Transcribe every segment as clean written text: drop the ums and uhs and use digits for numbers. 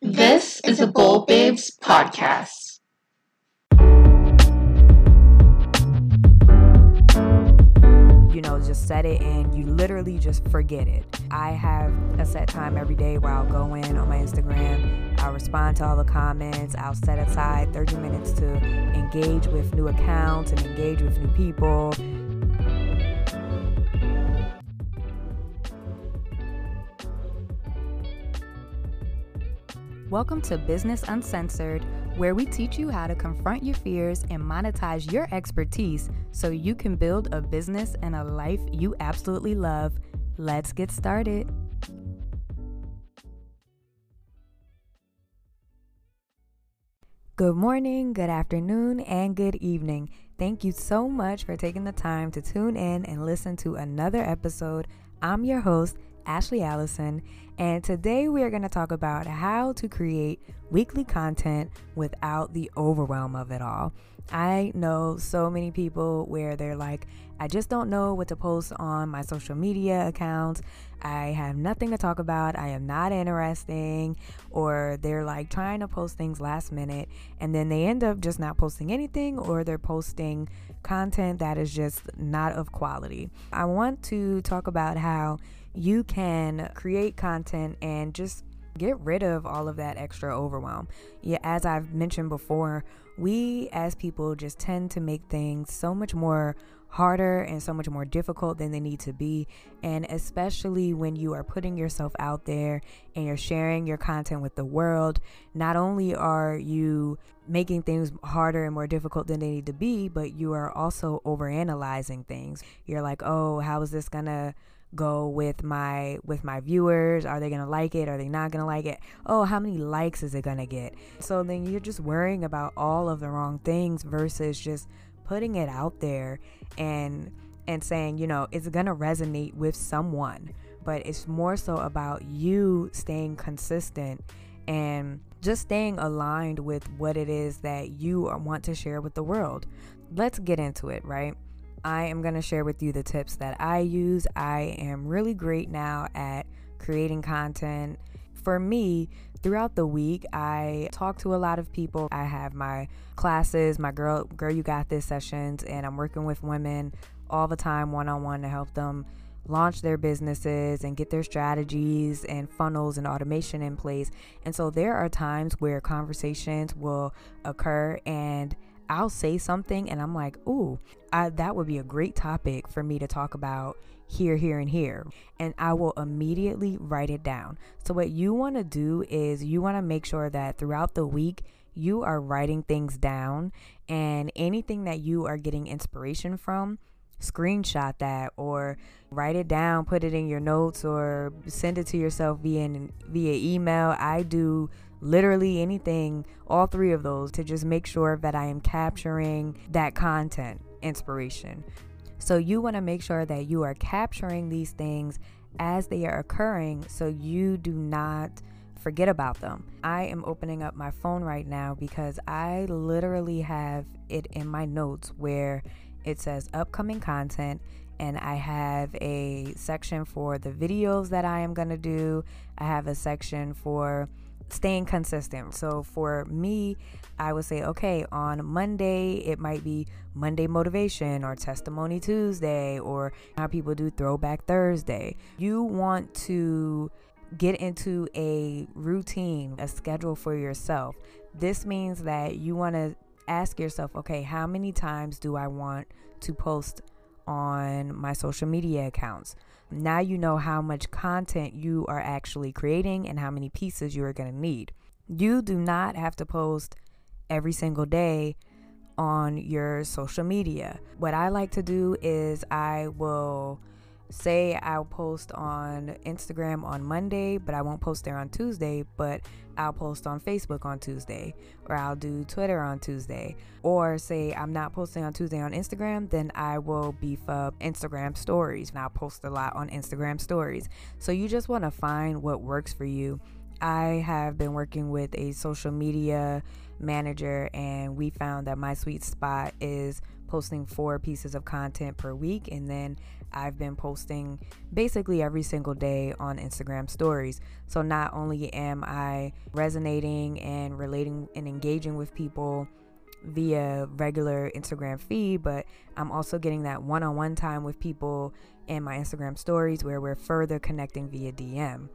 This is a Gold Babes podcast. You know, just set it and you literally just forget it. I have a set time every day where I'll go in on my Instagram, I'll respond to all the comments, I'll set aside 30 minutes to engage with new accounts and engage with new people. Welcome to Business Uncensored, where we teach you how to confront your fears and monetize your expertise so you can build a business and a life you absolutely love. Let's get started. Good morning, good afternoon, and good evening. Thank you so much for taking the time to tune in and listen to another episode. I'm your host, Ashley Allison, and today we are going to talk about how to create weekly content without the overwhelm of it all. I know so many people where they're like, I just don't know what to post on my social media accounts. I have nothing to talk about. I am not interesting. Or they're like trying to post things last minute and then they end up just not posting anything, or they're posting content that is just not of quality. I want to talk about how you can create content and just get rid of all of that extra overwhelm. Yeah, as I've mentioned before, we as people just tend to make things so much more harder and so much more difficult than they need to be. And especially when you are putting yourself out there and you're sharing your content with the world, not only are you making things harder and more difficult than they need to be, but you are also overanalyzing things. You're like, oh, how is this gonna go with my viewers? Are they gonna like it? Are they not gonna like it? Oh, how many likes is it gonna get? So then you're just worrying about all of the wrong things versus just putting it out there and saying, you know, it's gonna resonate with someone. But it's more so about you staying consistent and just staying aligned with what it is that you want to share with the world. Let's get into it, right? I am going to share with you the tips that I use. I am really great now at creating content. For me, throughout the week, I talk to a lot of people. I have my classes, my girl, you got this sessions, and I'm working with women all the time one-on-one to help them launch their businesses and get their strategies and funnels and automation in place. And so there are times where conversations will occur and I'll say something and I'm like, ooh, that would be a great topic for me to talk about here, and here. And I will immediately write it down. So what you want to do is you want to make sure that throughout the week, you are writing things down, and anything that you are getting inspiration from, screenshot that or write it down, put it in your notes or send it to yourself via email. I do literally anything, all three of those, to just make sure that I am capturing that content inspiration. So you want to make sure that you are capturing these things as they are occurring so you do not forget about them. I am opening up my phone right now because I literally have it in my notes where it says upcoming content, and I have a section for the videos that I am going to do. I have a section for staying consistent. So for me, I would say, okay, on Monday, it might be Monday motivation or testimony Tuesday, or how people do throwback Thursday. You want to get into a routine, a schedule for yourself. This means that you want to ask yourself, okay, how many times do I want to post on my social media accounts? Now you know how much content you are actually creating and how many pieces you are going to need. You do not have to post every single day on your social media. What I like to do is I will say I'll post on Instagram on Monday, but I won't post there on Tuesday, but I'll post on Facebook on Tuesday, or I'll do Twitter on Tuesday, or say I'm not posting on Tuesday on Instagram, then I will beef up Instagram stories, and I'll post a lot on Instagram stories. So you just want to find what works for you. I have been working with a social media manager, and we found that my sweet spot is posting 4 pieces of content per week, and then I've been posting basically every single day on Instagram stories. So not only am I resonating and relating and engaging with people via regular Instagram feed, but I'm also getting that one-on-one time with people in my Instagram stories where we're further connecting via DM.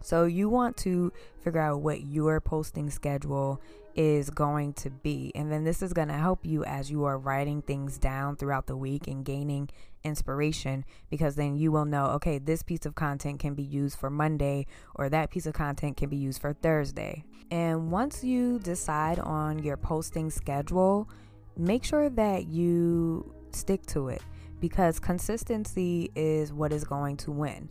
So you want to figure out what your posting schedule is going to be. And then this is going to help you as you are writing things down throughout the week and gaining inspiration, because then you will know, okay, this piece of content can be used for Monday, or that piece of content can be used for Thursday. And once you decide on your posting schedule, make sure that you stick to it, because consistency is what is going to win.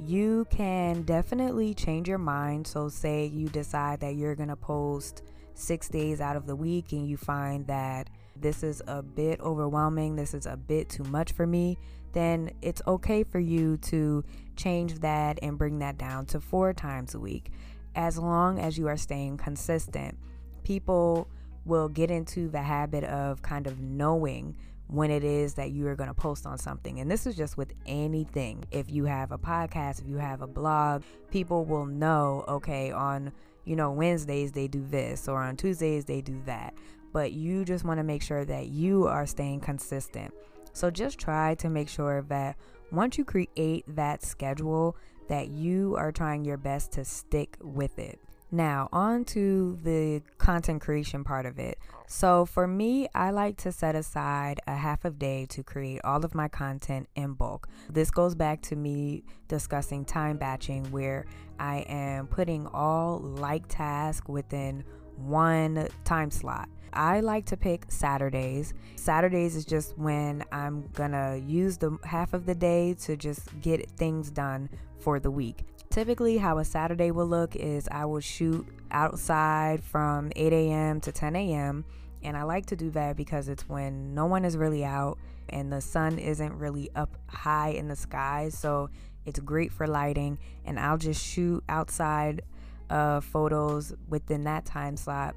You can definitely change your mind. So say you decide that you're going to post 6 days out of the week and you find that this is a bit overwhelming, this is a bit too much for me, then it's okay for you to change that and bring that down to 4 times a week. As long as you are staying consistent, people will get into the habit of kind of knowing when it is that you are going to post on something. And this is just with anything. If you have a podcast, if you have a blog, people will know, okay, on, you know, Wednesdays they do this, or on Tuesdays they do that. But you just want to make sure that you are staying consistent. So just try to make sure that once you create that schedule, that you are trying your best to stick with it. Now, on to the content creation part of it. So for me, I like to set aside a half a day to create all of my content in bulk. This goes back to me discussing time batching, where I am putting all like tasks within one time slot. I like to pick Saturdays. Saturdays is just when I'm gonna use the half of the day to just get things done for the week. Typically how a Saturday will look is I will shoot outside from 8 a.m. to 10 a.m. And I like to do that because it's when no one is really out and the sun isn't really up high in the sky. So it's great for lighting, and I'll just shoot outside photos within that time slot.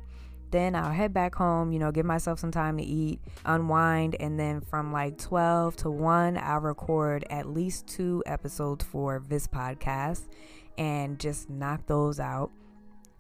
Then I'll head back home, you know, give myself some time to eat, unwind, and then from like 12 to 1, I'll record at least 2 episodes for this podcast and just knock those out.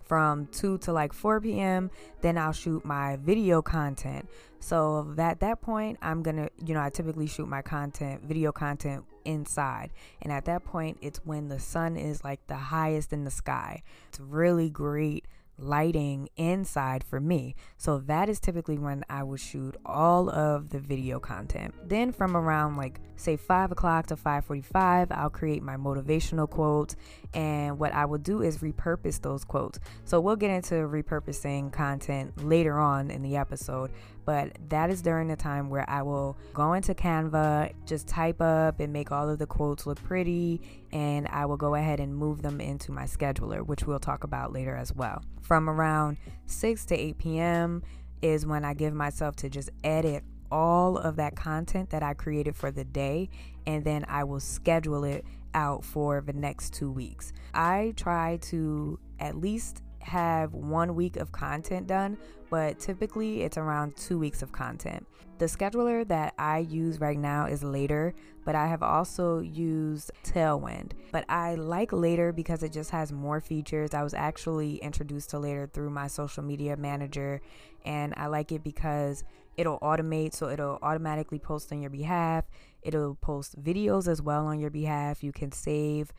From 2 to like 4 p.m., then I'll shoot my video content. So at that point, I'm going to, you know, I typically shoot my content, video content inside. And at that point, it's when the sun is like the highest in the sky. It's really great lighting inside for me. So that is typically when I will shoot all of the video content. Then from around like say 5 o'clock to 5:45, I'll create my motivational quotes. And what I will do is repurpose those quotes. So we'll get into repurposing content later on in the episode, but that is during the time where I will go into Canva, just type up and make all of the quotes look pretty, and I will go ahead and move them into my scheduler, which we'll talk about later as well. From around 6 to 8 p.m. is when I give myself to just edit all of that content that I created for the day, and then I will schedule it out for the next 2 weeks. I try to at least have 1 week of content done, but typically it's around 2 weeks of content. The scheduler that I use right now is Later, but I have also used Tailwind. But I like Later because it just has more features. I was actually introduced to Later through my social media manager, and I like it because it'll automate, so it'll automatically post on your behalf. It'll post videos as well on your behalf. You can save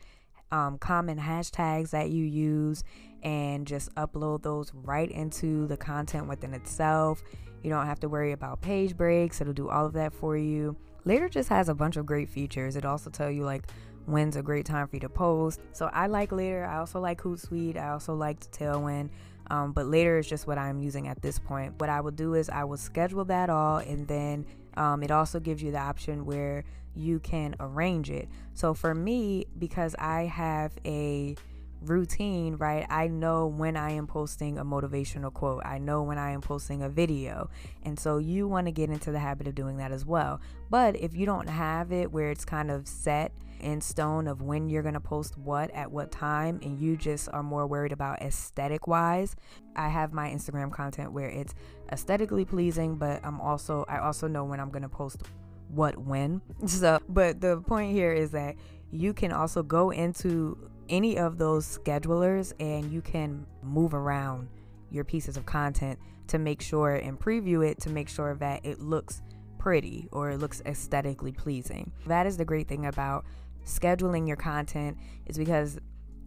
common hashtags that you use and just upload those right into the content within itself. You don't have to worry about page breaks. It'll do all of that for you. Later just has a bunch of great features. It also tells you like when's a great time for you to post. So I like Later. I also like Hootsuite. I also like Tailwind. But Later is just what I'm using at this point. What I will do is I will schedule that all, and then it also gives you the option where you can arrange it. So for me, because I have a routine, right? I know when I am posting a motivational quote. I know when I am posting a video. And so you want to get into the habit of doing that as well. But if you don't have it where it's kind of set in stone of when you're going to post what at what time, and you just are more worried about aesthetic wise, I have my Instagram content where it's aesthetically pleasing, but I also know when I'm going to post what when. So, but the point here is that you can also go into any of those schedulers and you can move around your pieces of content to make sure and preview it to make sure that it looks pretty or it looks aesthetically pleasing. That is the great thing about scheduling your content, is because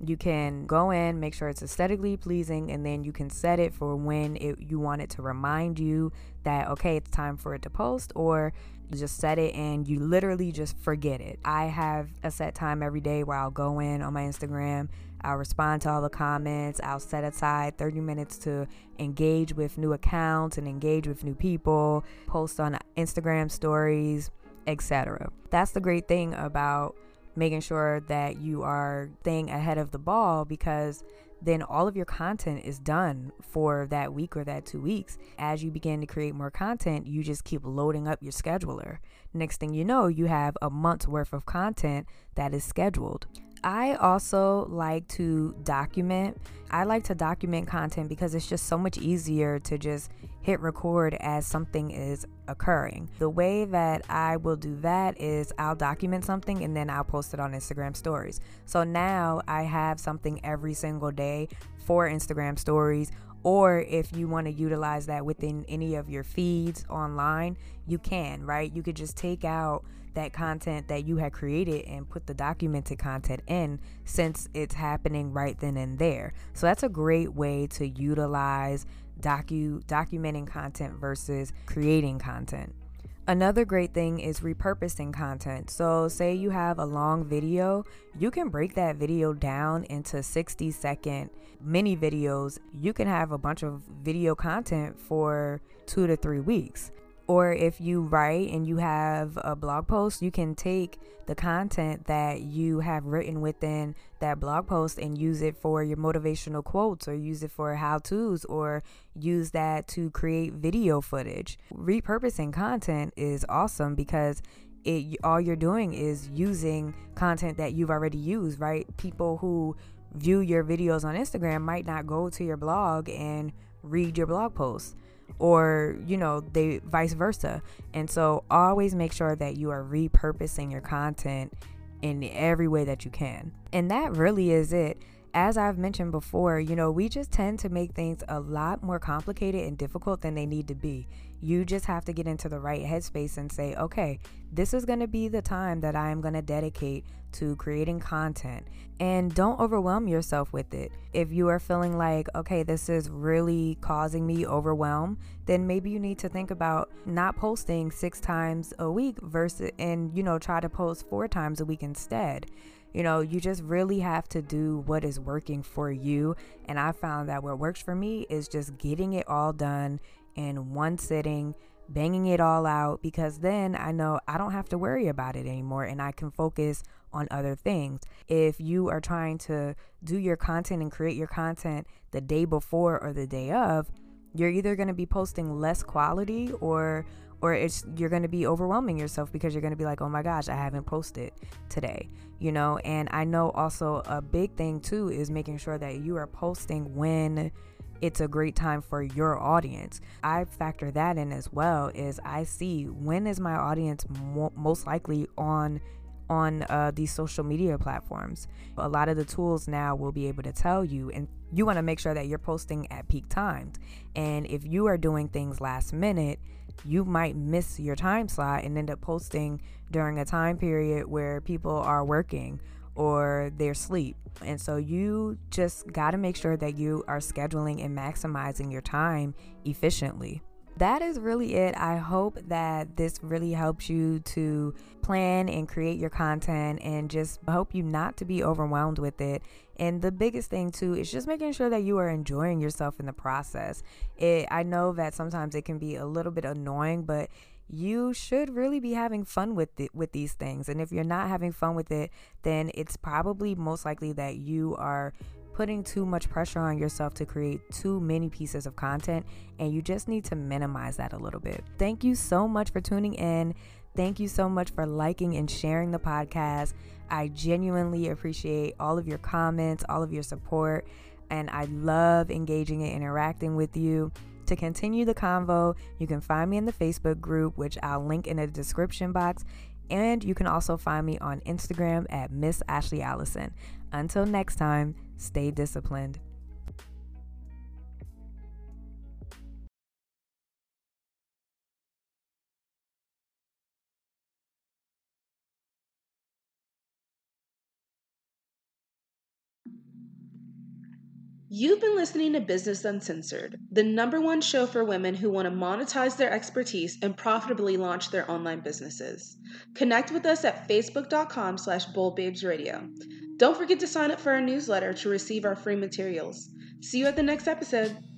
you can go in, make sure it's aesthetically pleasing, and then you can set it for when you want it to remind you that, okay, it's time for it to post, or you just set it and you literally just forget it. I have a set time every day where I'll go in on my Instagram, I'll respond to all the comments, I'll set aside 30 minutes to engage with new accounts and engage with new people, post on Instagram stories, etc. That's the great thing about making sure that you are staying ahead of the ball, because then all of your content is done for that week or that 2 weeks. As you begin to create more content, you just keep loading up your scheduler. Next thing you know, you have a month's worth of content that is scheduled. I also like to document. I like to document content because it's just so much easier to just hit record as something is occurring. The way that I will do that is I'll document something and then I'll post it on Instagram stories. So now I have something every single day for Instagram stories, or if you want to utilize that within any of your feeds online, you can, right? You could just take out that content that you had created and put the documented content in, since it's happening right then and there. So that's a great way to utilize documenting content versus creating content. Another great thing is repurposing content. So say you have a long video, you can break that video down into 60-second mini videos. You can have a bunch of video content for 2 to 3 weeks. Or if you write and you have a blog post, you can take the content that you have written within that blog post and use it for your motivational quotes, or use it for how-tos, or use that to create video footage. Repurposing content is awesome because all you're doing is using content that you've already used, right? People who view your videos on Instagram might not go to your blog and read your blog posts, or, you know, they vice versa. And so always make sure that you are repurposing your content in every way that you can. And that really is it. As I've mentioned before, you know, we just tend to make things a lot more complicated and difficult than they need to be. You just have to get into the right headspace and say, okay, this is going to be the time that I'm going to dedicate to creating content. And don't overwhelm yourself with it. If you are feeling like, okay, this is really causing me overwhelm, then maybe you need to think about not posting 6 times a week versus, and, you know, try to post 4 times a week instead. You know, you just really have to do what is working for you. And I found that what works for me is just getting it all done in one sitting, banging it all out, because then I know I don't have to worry about it anymore and I can focus on other things. If you are trying to do your content and create your content the day before or the day of, you're either going to be posting less quality or you're going to be overwhelming yourself because you're going to be like, oh my gosh, I haven't posted today, you know? And I know also a big thing too is making sure that you are posting when it's a great time for your audience. I factor that in as well, is I see when is my audience most likely on these social media platforms. A lot of the tools now will be able to tell you, and you want to make sure that you're posting at peak times. And if you are doing things last minute, you might miss your time slot and end up posting during a time period where people are working or they're asleep. And so you just got to make sure that you are scheduling and maximizing your time efficiently. That is really it. I hope that this really helps you to plan and create your content, and just hope you not to be overwhelmed with it. And the biggest thing too is just making sure that you are enjoying yourself in the process. I know that sometimes it can be a little bit annoying, but you should really be having fun with these things. And if you're not having fun with it, then it's probably most likely that you are putting too much pressure on yourself to create too many pieces of content, and you just need to minimize that a little bit. Thank you so much for tuning in. Thank you so much for liking and sharing the podcast. I genuinely appreciate all of your comments, all of your support, and I love engaging and interacting with you. To continue the convo, you can find me in the Facebook group, which I'll link in the description box. And you can also find me on Instagram at Miss Ashley Allison. Until next time, stay disciplined. You've been listening to Business Uncensored, the #1 show for women who want to monetize their expertise and profitably launch their online businesses. Connect with us at facebook.com/boldbabesradio. Don't forget to sign up for our newsletter to receive our free materials. See you at the next episode.